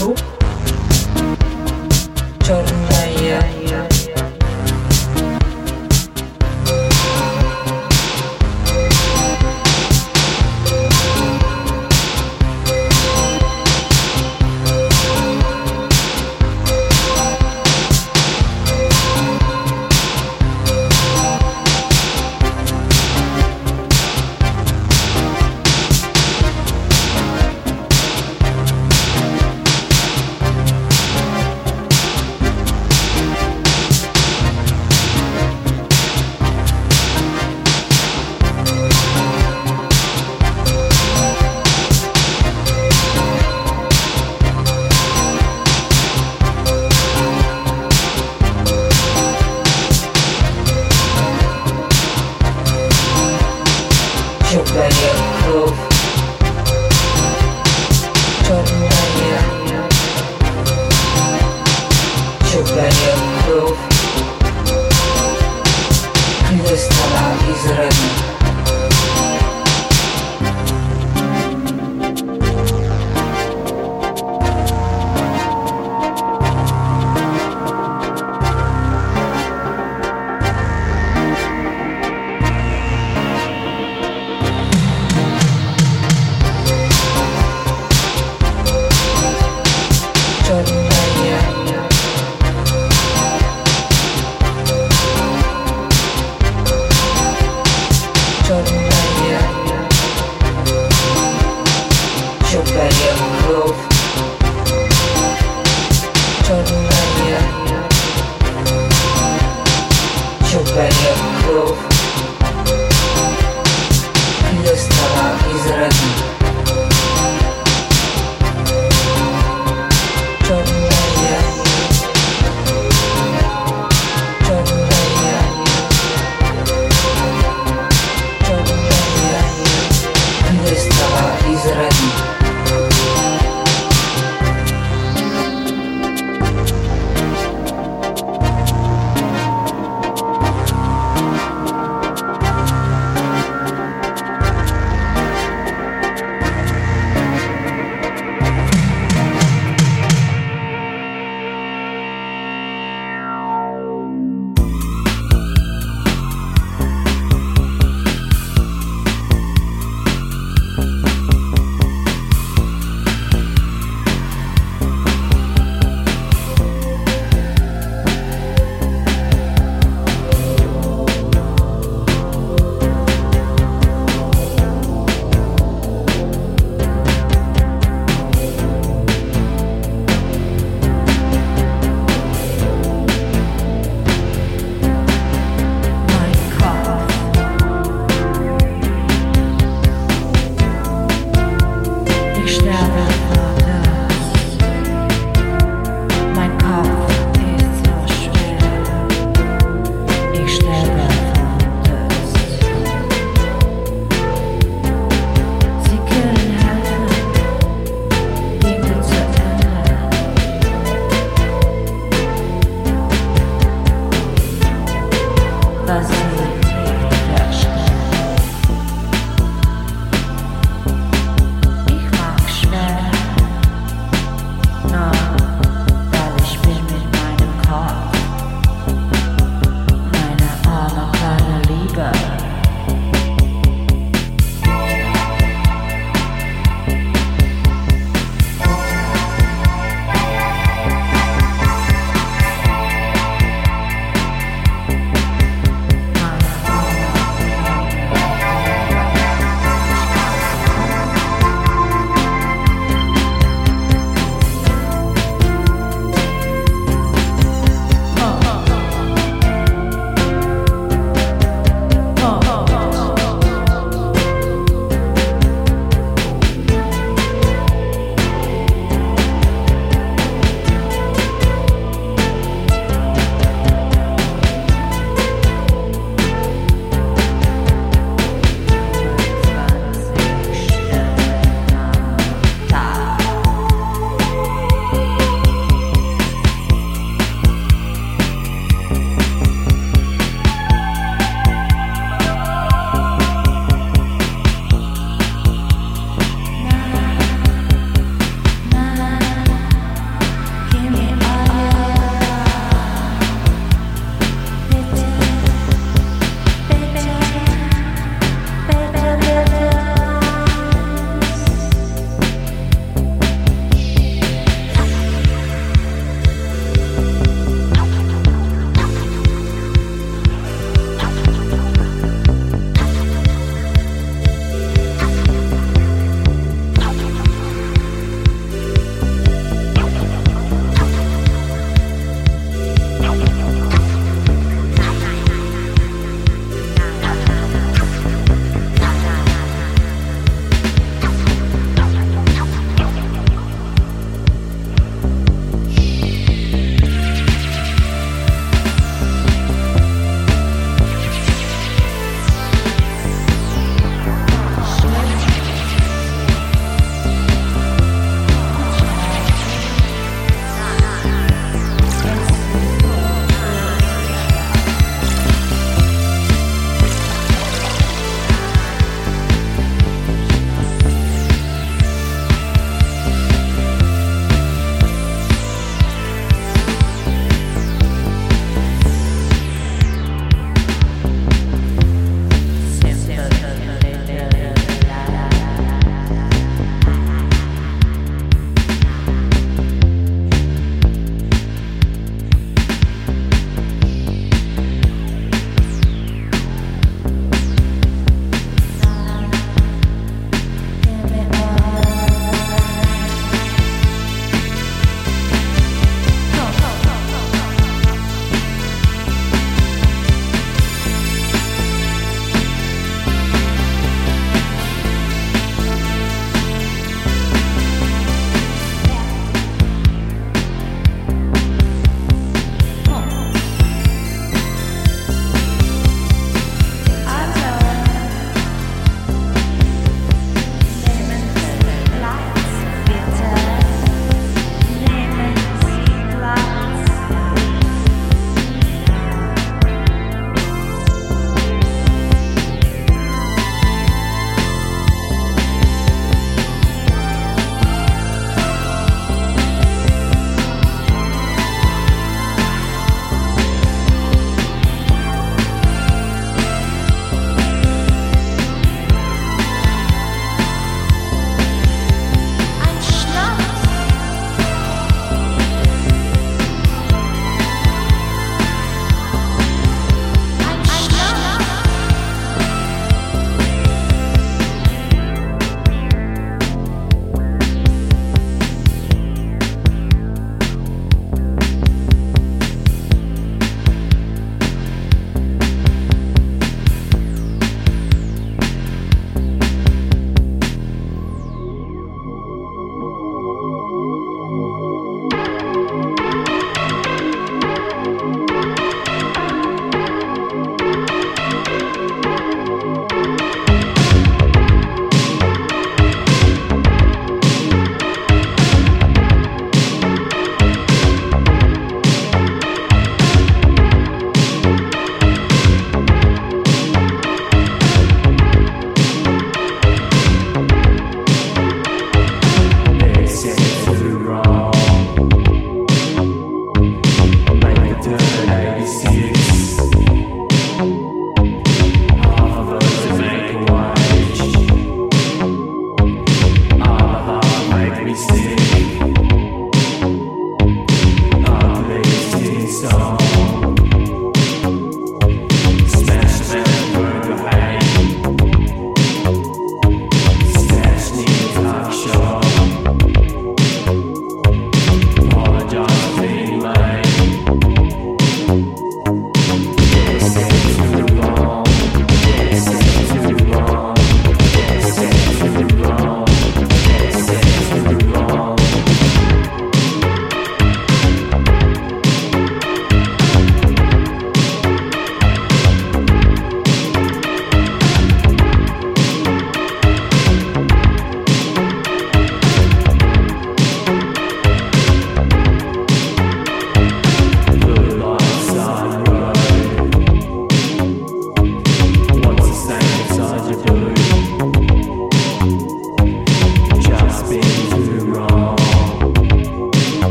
Group Jornaya. Krów krystala i zreni.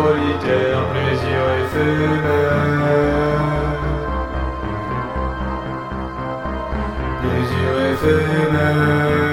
solitaire, plaisir éphémère. Plaisir éphémère. Plaisir éphémère.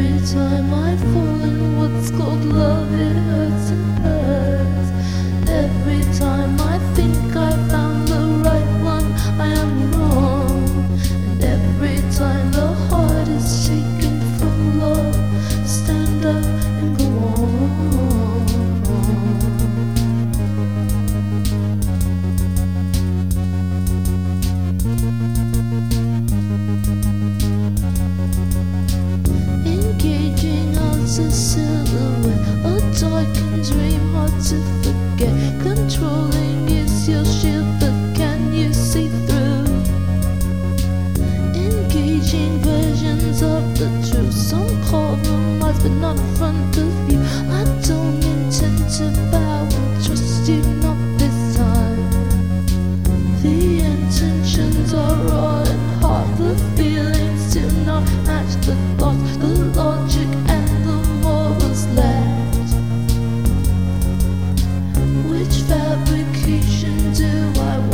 Every time I fall in what's called love, it hurts and hurts. Every time I think I found the right one, I am wrong. And every time the heart is shaken from love, stand up and go on. Engaging as a silhouette, a darkened dream hard to forget. Controlling is your shield, but can you see through? Engaging versions of the truth, some call them lies, but not in front of you. I don't intend to bow and trust you, not this time. The intentions are raw and hard, the feelings do not match the thoughts, the logic and the morals left. Which fabrication do I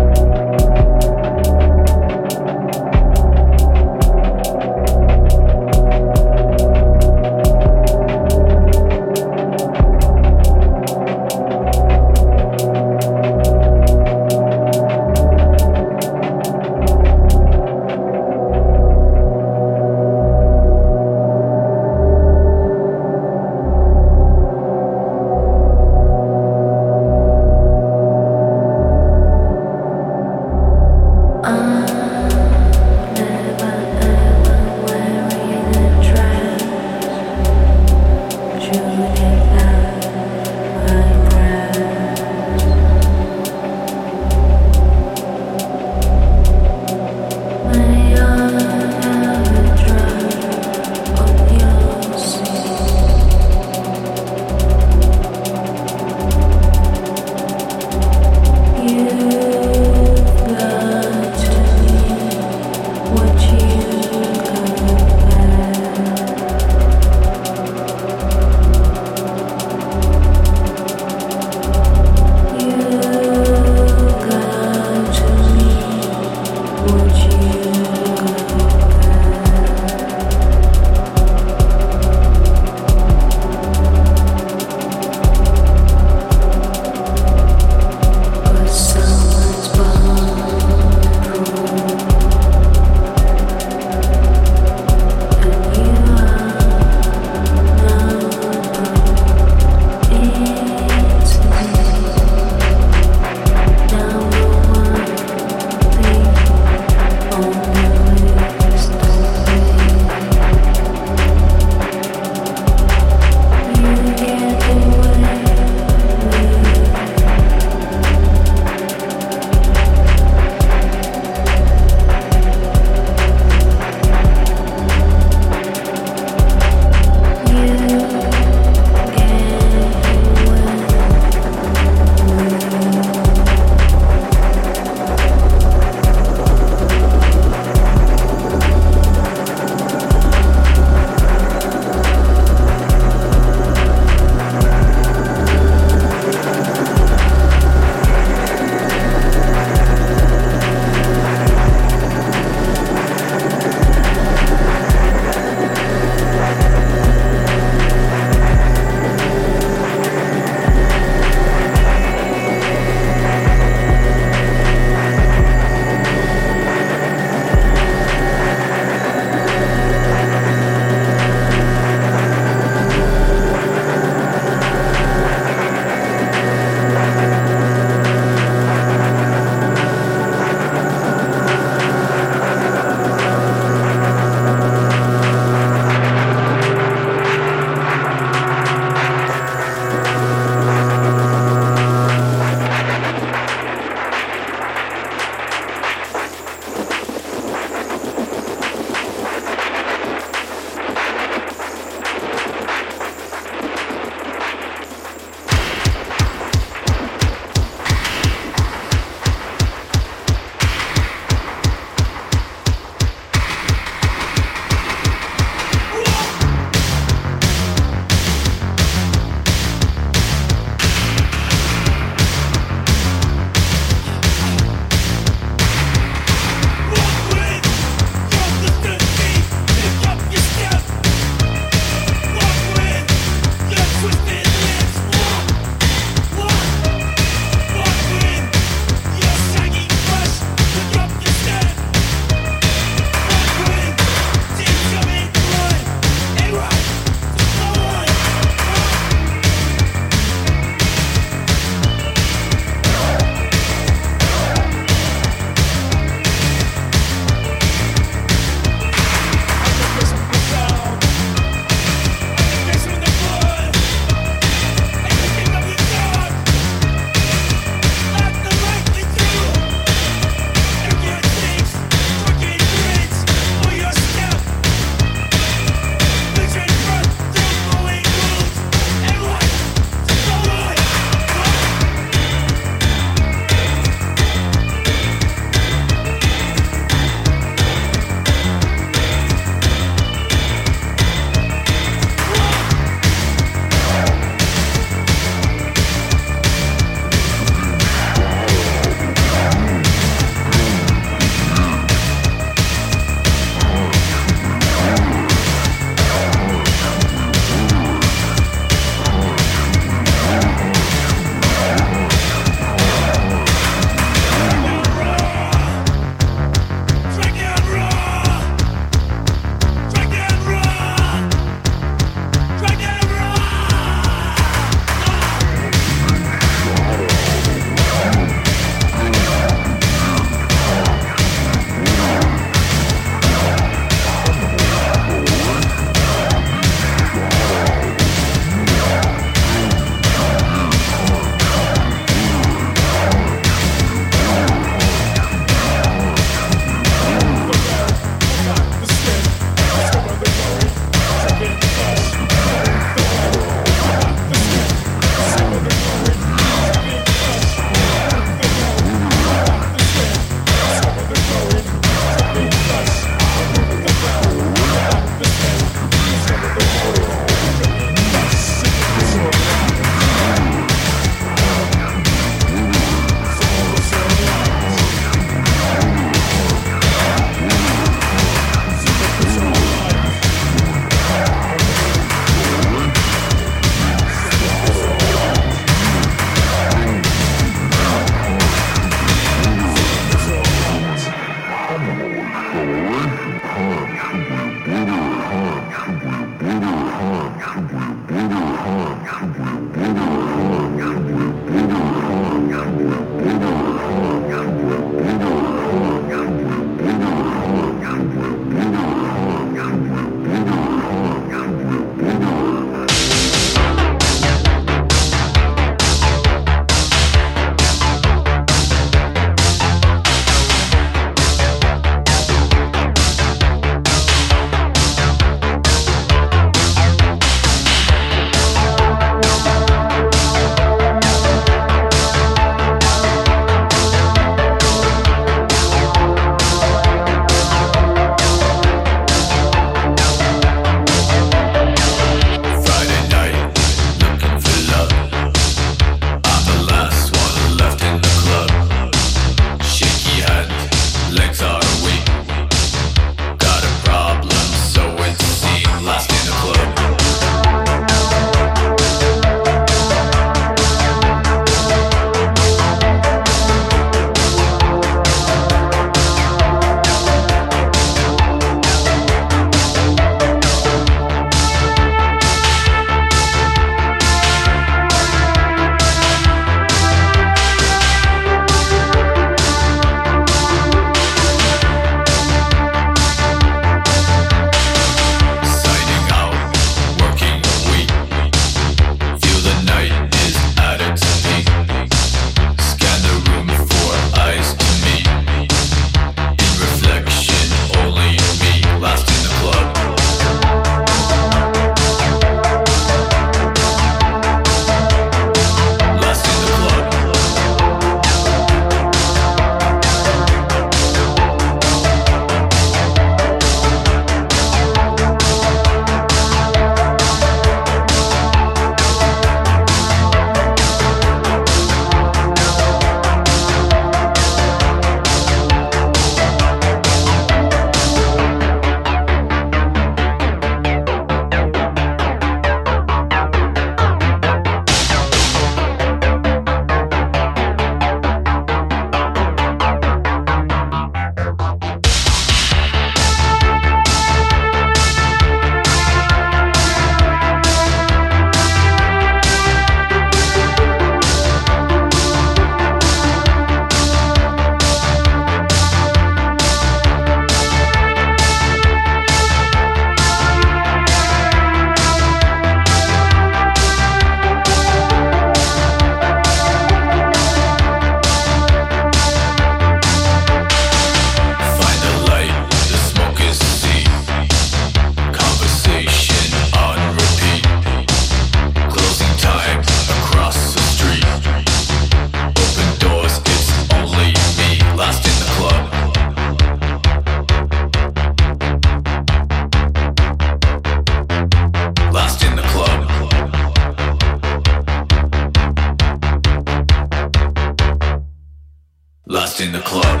lost in the club.